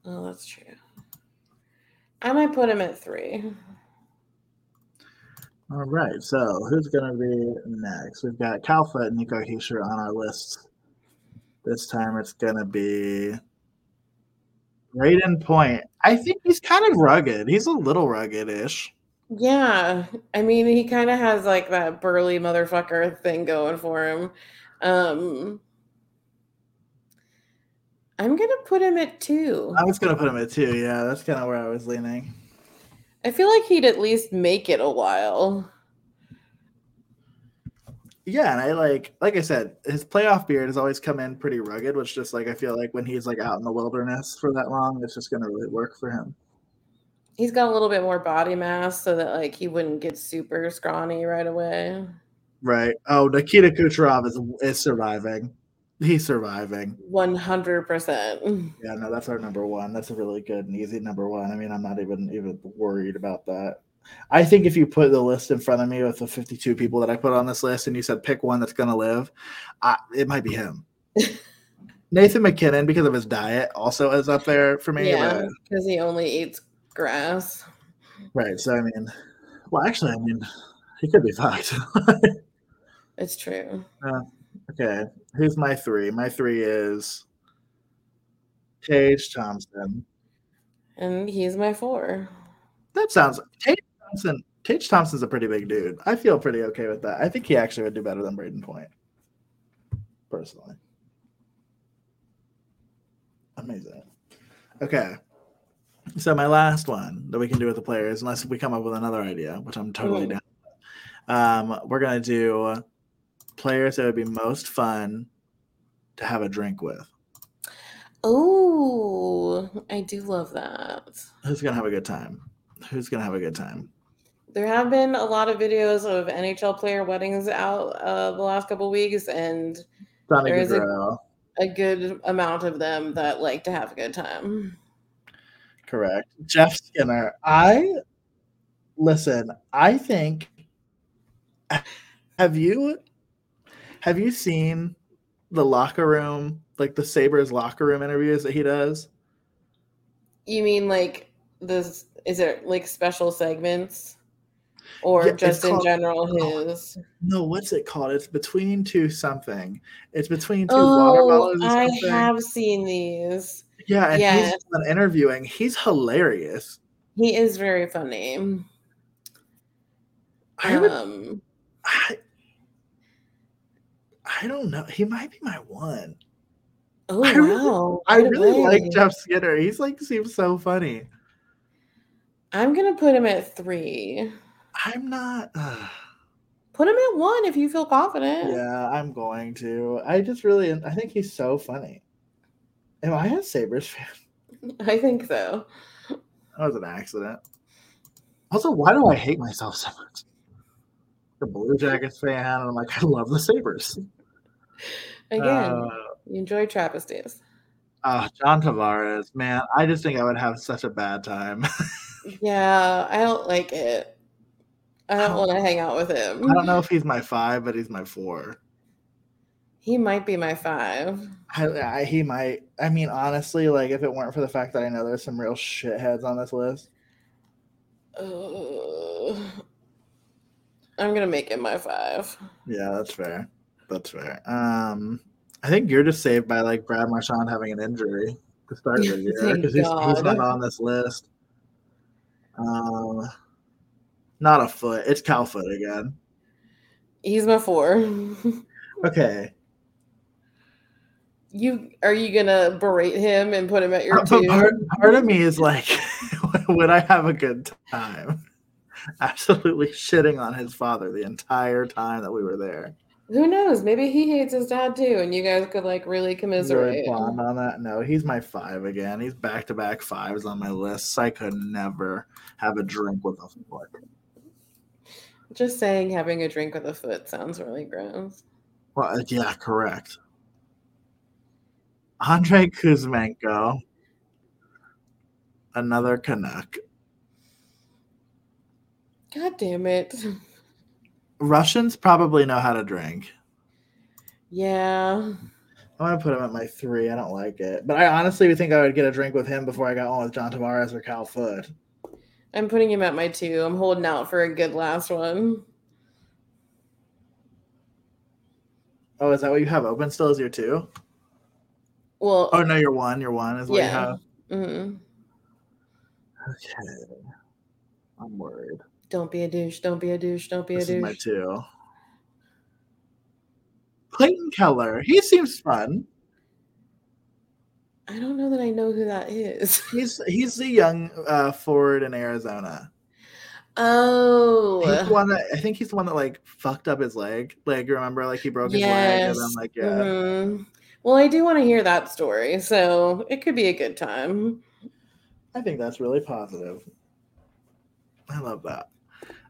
Oh, that's true. I might put him at three. All right, so who's going to be next? We've got Cal Foot and Nico Hischier on our list. This time it's going to be Brayden Point. I think he's kind of rugged. He's a little rugged-ish. Yeah. I mean, he kind of has, like, that burly motherfucker thing going for him. Um, I'm going to put him at two. I was going to put him at two, yeah. That's kind of where I was leaning. I feel like he'd at least make it a while. Yeah, and I like, like I said, his playoff beard has always come in pretty rugged, which just like I feel like when he's like out in the wilderness for that long, it's just going to really work for him. He's got a little bit more body mass so that like he wouldn't get super scrawny right away. Right. Oh, Nikita Kucherov is is surviving. He's surviving. one hundred percent. Yeah, no, that's our number one. That's a really good and easy number one. I mean, I'm not even even worried about that. I think if you put the list in front of me with the fifty-two people that I put on this list and you said pick one that's going to live, I, it might be him. Nathan McKinnon, because of his diet, also is up there for me. Yeah, because he only eats grass. Right. So, I mean, well, actually, I mean, he could be fucked. It's true. Uh, okay. Who's my three? My three is Tage Thompson. And he's my four. That sounds – Tage Thompson – Tage Thompson's a pretty big dude. I feel pretty okay with that. I think he actually would do better than Braden Point, personally. Amazing. Okay. So my last one that we can do with the players, unless we come up with another idea, which I'm totally mm. down with. Um, we're going to do players that would be most fun to have a drink with. Oh, I do love that. Who's going to have a good time? Who's going to have a good time? There have been a lot of videos of N H L player weddings out uh, the last couple of weeks, and there is a, a good amount of them that like to have a good time. Correct. Jeff Skinner. I listen. I think. Have you have you seen the locker room, like the Sabres locker room interviews that he does? You mean like this? Is it like special segments? Or yeah, just in called, general, his. No, what's it called? It's between two something. It's between two oh, watermelons. I have seen these. Yeah, and yeah. he's been interviewing. He's hilarious. He is very funny. I, would, um, I, I don't know. He might be my one. Oh, I really, wow. I really like Jeff Skinner. He's like seems so funny. I'm going to put him at three. I'm not. Uh, Put him at one if you feel confident. Yeah, I'm going to. I just really, I think he's so funny. Am I a Sabres fan? I think so. That was an accident. Also, why do I hate myself so much? I'm a Blue Jackets fan, and I'm like, I love the Sabres. Again, uh, you enjoy travesties. Uh, John Tavares, man, I just think I would have such a bad time. Yeah, I don't like it. I don't want to hang out with him. I don't know if he's my five, but he's my four. He might be my five. I, I, he might. I mean, honestly, like if it weren't for the fact that I know there's some real shitheads on this list, uh, I'm gonna make him my five. Yeah, that's fair. That's fair. Um, I think you're just saved by like Brad Marchand having an injury to start the year because he's, he's not on this list. Um. Not a foot. It's Cal Foot again. He's my four. Okay. You are you gonna berate him and put him at your uh, two? Part, part of me is like, would I have a good time? Absolutely shitting on his father the entire time that we were there. Who knows? Maybe he hates his dad too, and you guys could like really commiserate. You're fond on that? No, he's my five again. He's back to back fives on my list. I could never have a drink with a foot. Just saying having a drink with a foot sounds really gross. Well, yeah, correct. Andre Kuzmenko. Another Canuck. God damn it. Russians probably know how to drink. Yeah. I'm going to put him at my three. I don't like it. But I honestly would think I would get a drink with him before I got on with John Tavares or Cal Foot. I'm putting him at my two. I'm holding out for a good last one. Oh, is that what you have open still as your two? Well, oh, no, your one. Your one is what yeah. you have. Mm-hmm. Okay. I'm worried. Don't be a douche. Don't be a douche. Don't be this a douche. This is my two. Clayton Keller. He seems fun. I don't know that I know who that is. He's he's the young uh, forward in Arizona. Oh, he's the one that, I think he's the one that like fucked up his leg. Like remember, like he broke his yes. leg, and I'm like, yeah. Mm-hmm. Well, I do want to hear that story, so it could be a good time. I think that's really positive. I love that.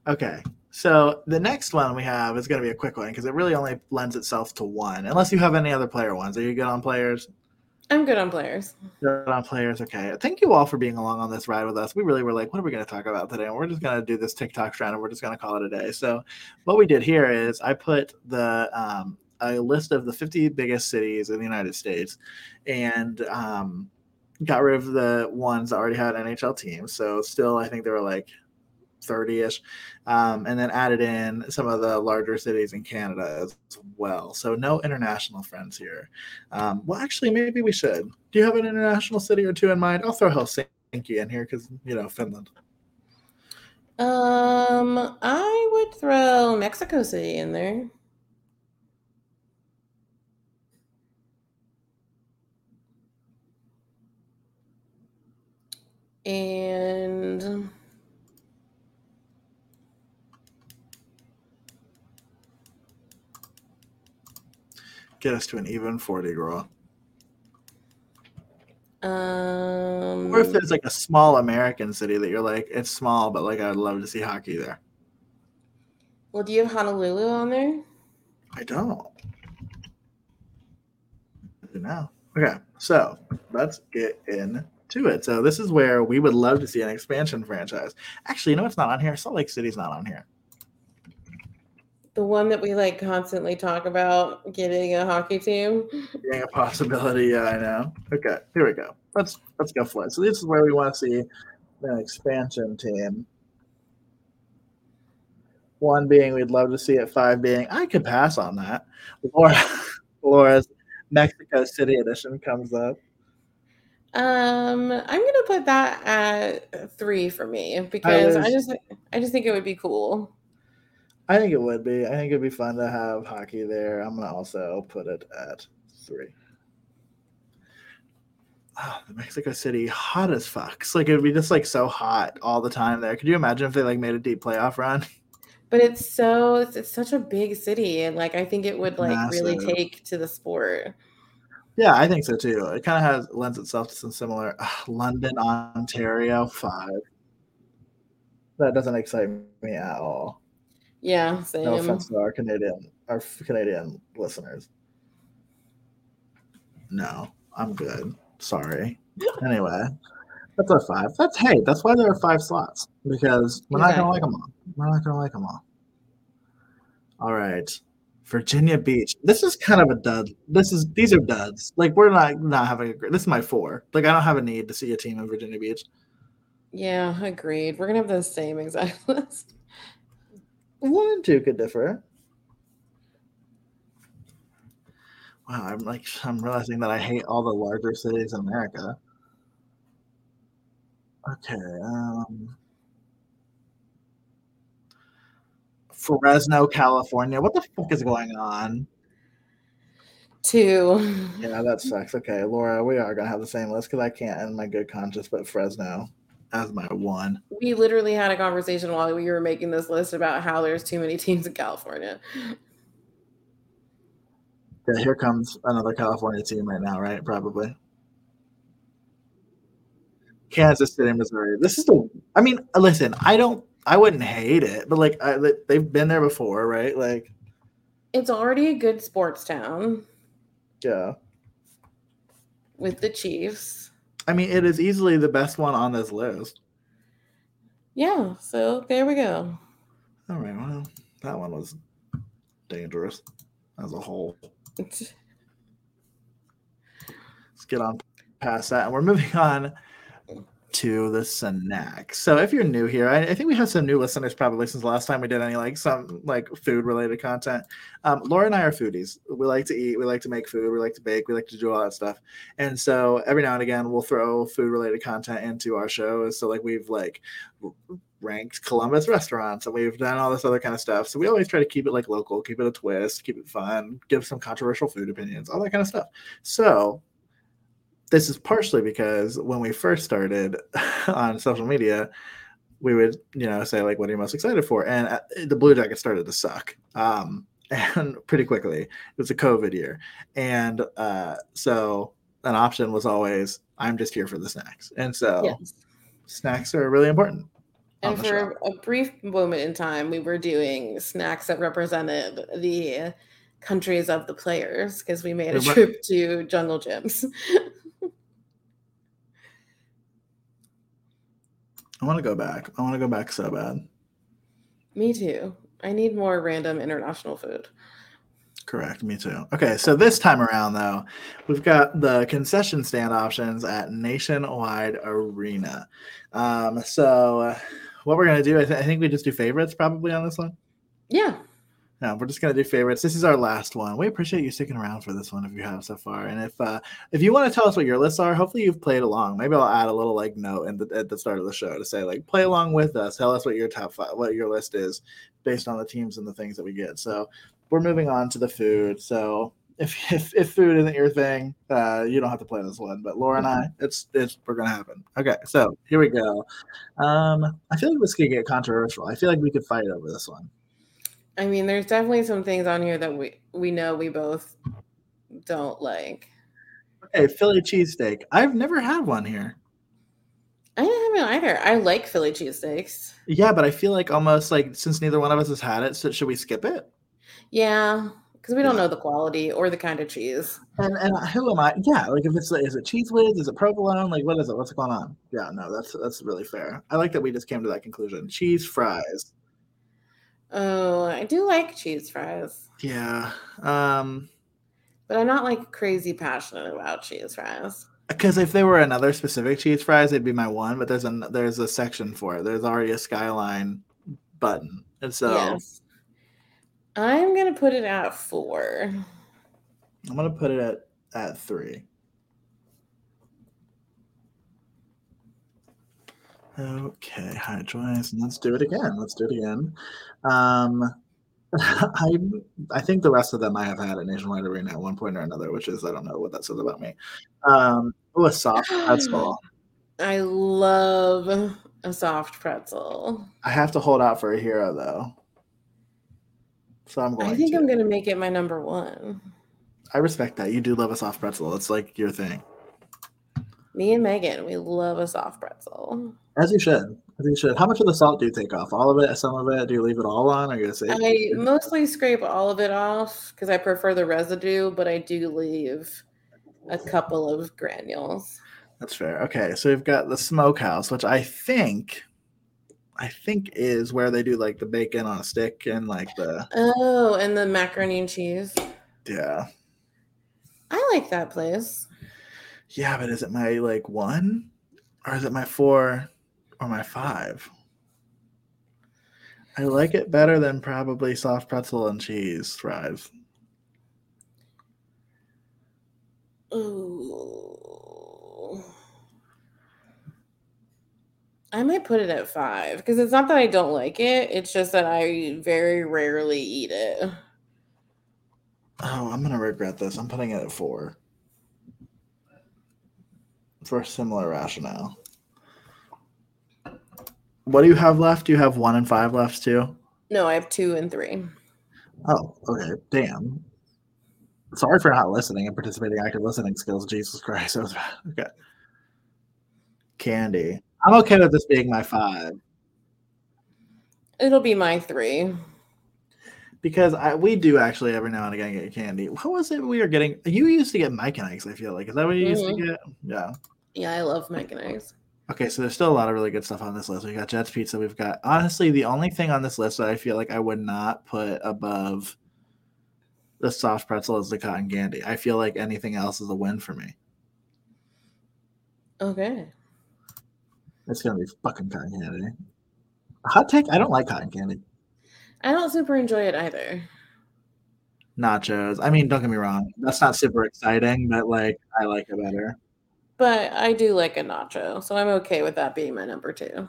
Okay, so the next one we have is going to be a quick one because it really only lends itself to one. Unless you have any other player ones, are you good on players? I'm good on players. Good on players. Okay. Thank you all for being along on this ride with us. We really were like, what are we going to talk about today? And we're just going to do this TikTok strand and we're just going to call it a day. So what we did here is I put the um, a list of the fifty biggest cities in the United States, and um, got rid of the ones that already had N H L teams. So still, I think there were like thirty-ish, um, and then added in some of the larger cities in Canada as well. So no international friends here. Um, well, actually, maybe we should. Do you have an international city or two in mind? I'll throw Helsinki in here because, you know, Finland. Um, I would throw Mexico City in there. And get us to an even forty, girl. Um, or if there's like a small American city that you're like, it's small, but like I'd love to see hockey there. Well, do you have Honolulu on there? I don't. No. Okay, so let's get into it. So this is where we would love to see an expansion franchise. Actually, you know what's not on here? Salt Lake City's not on here. The one that we like constantly talk about getting a hockey team. Yeah, a possibility. Yeah, I know. Okay, here we go. Let's let's go for it. So this is where we want to see an expansion team. One being we'd love to see it. Five being I could pass on that. Laura, Laura's Mexico City edition comes up. Um, I'm gonna put that at three for me because I, was, I just I just think it would be cool. I think it would be. I think it'd be fun to have hockey there. I'm going to also put it at three. Oh, the Mexico City, hot as fuck. It's like, it would be just like so hot all the time there. Could you imagine if they like made a deep playoff run? But it's so, it's, it's such a big city. And like, I think it would like Massive. really take to the sport. Yeah, I think so too. It kind of has lends itself to some similar uh, London, Ontario, five. That doesn't excite me at all. Yeah, same. No offense to our Canadian, our Canadian listeners. No, I'm good. Sorry. Anyway, that's our five. That's hey. That's why there are five slots because we're exactly. not gonna like them all. We're not gonna like them all. All right, Virginia Beach. This is kind of a dud. This is these are duds. Like we're not not having a. This is my four. Like I don't have a need to see a team in Virginia Beach. Yeah, agreed. We're gonna have the same exact list. One and two could differ. Wow, I'm like I'm realizing that I hate all the larger cities in America. Okay, um, Fresno, California. What the fuck is going on? Two. Yeah, that sucks. Okay, Laura, we are gonna have the same list because I can't in my good conscience, but Fresno. That's my one. We literally had a conversation while we were making this list about how there's too many teams in California. Yeah, here comes another California team right now, right? Probably. Kansas City, Missouri. This is the, I mean, listen, I don't, I wouldn't hate it, but like I, they've been there before, right? Like, it's already a good sports town. Yeah. With the Chiefs. I mean, it is easily the best one on this list. Yeah, so there we go. All right, well, that one was dangerous as a whole. Let's get on past that. And we're moving on to the snack. So if you're new here, I, I think we have some new listeners probably since the last time we did any like some like food related content. Um, Laura and I are foodies. We like to eat. We like to make food. We like to bake. We like to do all that stuff. And so every now and again, we'll throw food related content into our shows. So like we've like ranked Columbus restaurants and we've done all this other kind of stuff. So we always try to keep it like local, keep it a twist, keep it fun, give some controversial food opinions, all that kind of stuff. So this is partially because when we first started on social media, we would, you know, say like, "What are you most excited for?" And the Blue Jackets started to suck, um, and pretty quickly. It was a COVID year, and uh, so an option was always, "I'm just here for the snacks." And so, yes. Snacks are really important. And for show. a brief moment in time, we were doing snacks that represented the countries of the players because we made a They're trip right. to Jungle Gyms. I want to go back. I want to go back so bad. Me too. I need more random international food. Correct. Me too. Okay. So this time around, though, we've got the concession stand options at Nationwide Arena. Um, so what we're going to do, I, th- I think we just do favorites probably on this one. Yeah. No, we're just going to do favorites. This is our last one. We appreciate you sticking around for this one if you have so far. And if uh, if you want to tell us what your lists are, hopefully you've played along. Maybe I'll add a little like note in the, at the start of the show to say like play along with us. Tell us what your top five, what your list is based on the teams and the things that we get. So we're moving on to the food. So if if, if food isn't your thing, uh, you don't have to play this one. But Laura and I, it's it's we're gonna happen. Okay, so here we go. Um, I feel like this could get controversial. I feel like we could fight over this one. I mean, there's definitely some things on here that we, we know we both don't like. Okay, Philly cheesesteak. I've never had one here. I haven't either. I like Philly cheesesteaks. Yeah, but I feel like almost like since neither one of us has had it, so should we skip it? Yeah, because we don't yeah. know the quality or the kind of cheese. And and who am I? Yeah, like if it's like, is it cheese whiz? Is it provolone? Like what is it? What's going on? Yeah, no, that's that's really fair. I like that we just came to that conclusion. Cheese fries. Oh, I do like cheese fries. Yeah. Um, but I'm not like crazy passionate about cheese fries. Because if they were another specific cheese fries, they'd be my one. But there's a, there's a section for it. There's already a Skyline button. And so yes. I'm going to put it at four. I'm going to put it at, at three. Okay, hi Joyce. Let's do it again. Let's do it again. Um, I I think the rest of them I have had at Nationwide Arena at one point or another, which is I don't know what that says about me. Um, oh, a soft pretzel. I love a soft pretzel. I have to hold out for a hero though, so I'm going. I think to. I'm going to make it my number one. I respect that. You do love a soft pretzel. It's like your thing. Me and Megan, we love a soft pretzel. As you should. As you should. How much of the salt do you take off? All of it? Some of it? Do you leave it all on? Or you save I it? mostly scrape all of it off because I prefer the residue, but I do leave a couple of granules. That's fair. Okay, so we've got the Smokehouse, which I think, I think is where they do like the bacon on a stick and like the oh, and the macaroni and cheese. Yeah, I like that place. Yeah, but is it my, like, one? Or is it my four or my five? I like it better than probably soft pretzel and cheese fries. Ooh. I might put it at five. Because it's not that I don't like it. It's just that I very rarely eat it. Oh, I'm going to regret this. I'm putting it at four. For a similar rationale. What do you have left? Do you have one and five left too? No, I have two and three. Oh, okay. Damn. Sorry for not listening and participating active listening skills. Jesus Christ. That was bad. Okay. Candy. I'm okay with this being my five. It'll be my three. Because I we do actually every now and again get candy. What was it we were getting? You used to get Mike and Ike's, I feel like. Is that what you mm-hmm. used to get? Yeah. Yeah, I love Mike and Ike's. Okay, so there's still a lot of really good stuff on this list. We've got Jets Pizza. We've got, honestly, the only thing on this list that I feel like I would not put above the soft pretzel is the cotton candy. I feel like anything else is a win for me. Okay. It's going to be fucking cotton candy. Hot take, I don't like cotton candy. I don't super enjoy it either. Nachos. I mean, don't get me wrong. That's not super exciting, but like I like it better. But I do like a nacho, so I'm okay with that being my number two.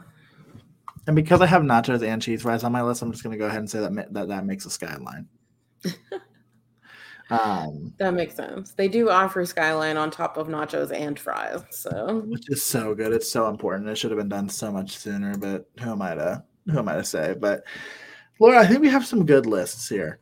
And because I have nachos and cheese fries on my list, I'm just going to go ahead and say that that, that makes a Skyline. um, that makes sense. They do offer Skyline on top of nachos and fries, so which is so good. It's so important. It should have been done so much sooner, but who am I to who am I to say? But Laura, I think we have some good lists here.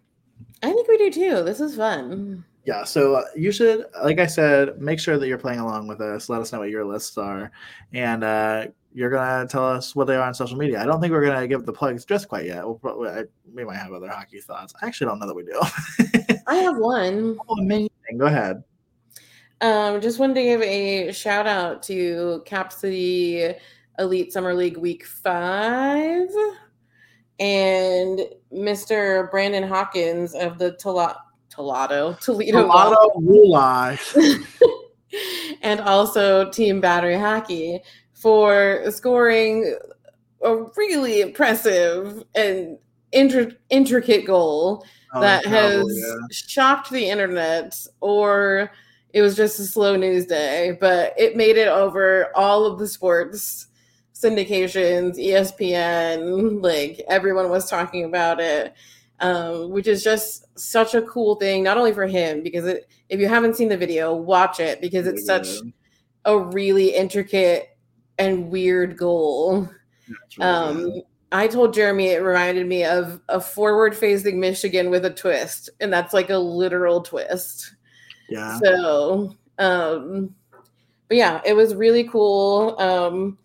I think we do too. This is fun. Yeah, so you should, like I said, make sure that you're playing along with us. Let us know what your lists are. And uh, you're going to tell us what they are on social media. I don't think we're going to give the plugs just quite yet. We'll probably, I, we might have other hockey thoughts. I actually don't know that we do. I have one. Oh, amazing. Go ahead. Um, just wanted to give a shout out to Cap City Elite Summer League Week five. And Mister Brandon Hawkins of the Tala- Toledo, Toledo, Toledo and also Team Battery Hockey for scoring a really impressive and intri- intricate goal oh, that has probably, yeah. shocked the internet, or it was just a slow news day, but it made it over all of the sports syndications, E S P N, like everyone was talking about it, um, which is just such a cool thing, not only for him, because it, if you haven't seen the video, watch it, because it's yeah. such a really intricate and weird goal. Really um, weird. I told Jeremy it reminded me of a forward-facing Michigan with a twist, and that's like a literal twist. Yeah. So, um, but yeah, it was really cool. Um,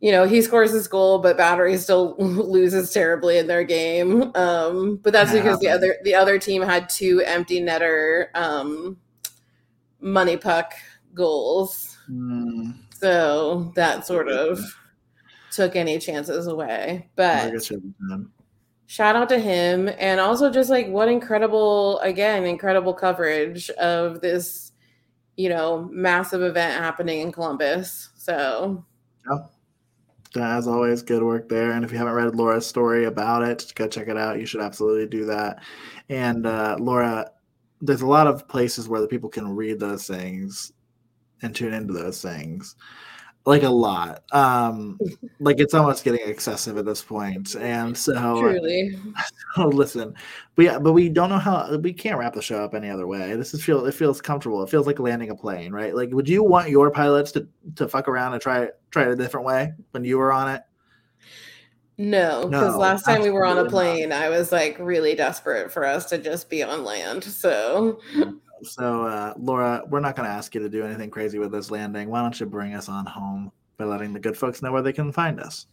you know, he scores his goal, but Battery still loses terribly in their game. Um, but that's yeah. because the other the other team had two empty netter um, money puck goals. Mm. So that sort of took any chances away. But shout out to him, and also just like what incredible, again, incredible coverage of this, you know, massive event happening in Columbus. So, yeah, as always, good work there. And if you haven't read Laura's story about it, go check it out. You should absolutely do that. And uh, Laura, there's a lot of places where the people can read those things and tune into those things. Like a lot. Um, like it's almost getting excessive at this point. And so, truly. so listen, but yeah, but we don't know how, we can't wrap the show up any other way. This is feel, it feels comfortable. It feels like landing a plane, right? Like, would you want your pilots to, to fuck around and try, try it a different way when you were on it? No, because no, last time we were on a plane, not. I was like really desperate for us to just be on land. So mm-hmm. So, uh, Laura, we're not going to ask you to do anything crazy with this landing. Why don't you bring us on home by letting the good folks know where they can find us?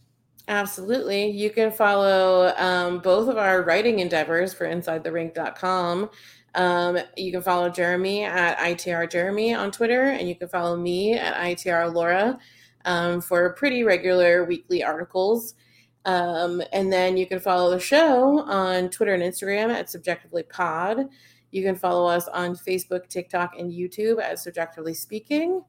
Absolutely. You can follow um, both of our writing endeavors for inside the rink dot com. Um, you can follow Jeremy at I T R Jeremy on Twitter, and you can follow me at I T R Laura um, for pretty regular weekly articles. Um, and then you can follow the show on Twitter and Instagram at Subjectively Pod. You can follow us on Facebook, TikTok, and YouTube at Subjectively Speaking.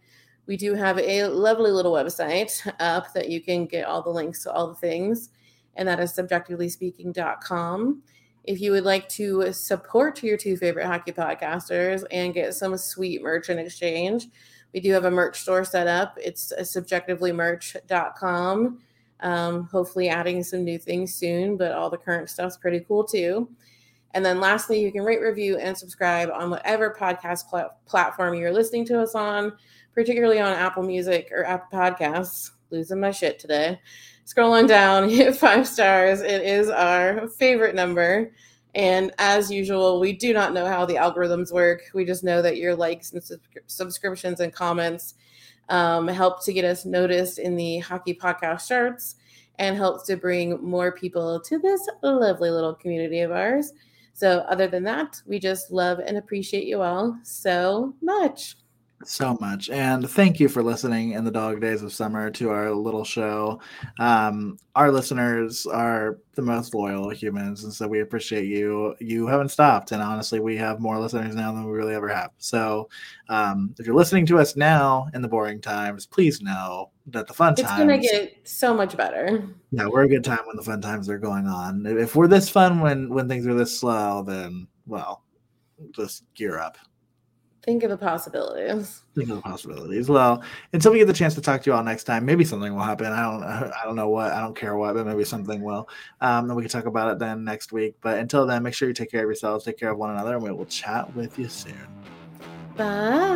We do have a lovely little website up that you can get all the links to all the things, and that is subjectively speaking dot com. If you would like to support your two favorite hockey podcasters and get some sweet merch in exchange, we do have a merch store set up. It's subjectively merch dot com. Um, hopefully adding some new things soon, but all the current stuff's pretty cool too. And then lastly, you can rate, review, and subscribe on whatever podcast pl- platform you're listening to us on, particularly on Apple Music or Apple Podcasts. Losing my shit today. Scroll on down, hit five stars. It is our favorite number. And as usual, we do not know how the algorithms work. We just know that your likes and sub- subscriptions and comments um, help to get us noticed in the hockey podcast charts and helps to bring more people to this lovely little community of ours. So other than that, we just love and appreciate you all so much. So much. And thank you for listening in the dog days of summer to our little show. Um, our listeners are the most loyal humans, and so we appreciate you. You haven't stopped, and honestly, we have more listeners now than we really ever have. So um, if you're listening to us now in the boring times, please know that the fun it's times... It's going to get so much better. Yeah, we're a good time when the fun times are going on. If we're this fun when, when things are this slow, then, well, just gear up. Think of the possibilities. Think of the possibilities. Well, until we get the chance to talk to you all next time, maybe something will happen. I don't. I don't know what. I don't care what, but maybe something will. Um, and we can talk about it then next week. But until then, make sure you take care of yourselves, take care of one another, and we will chat with you soon. Bye.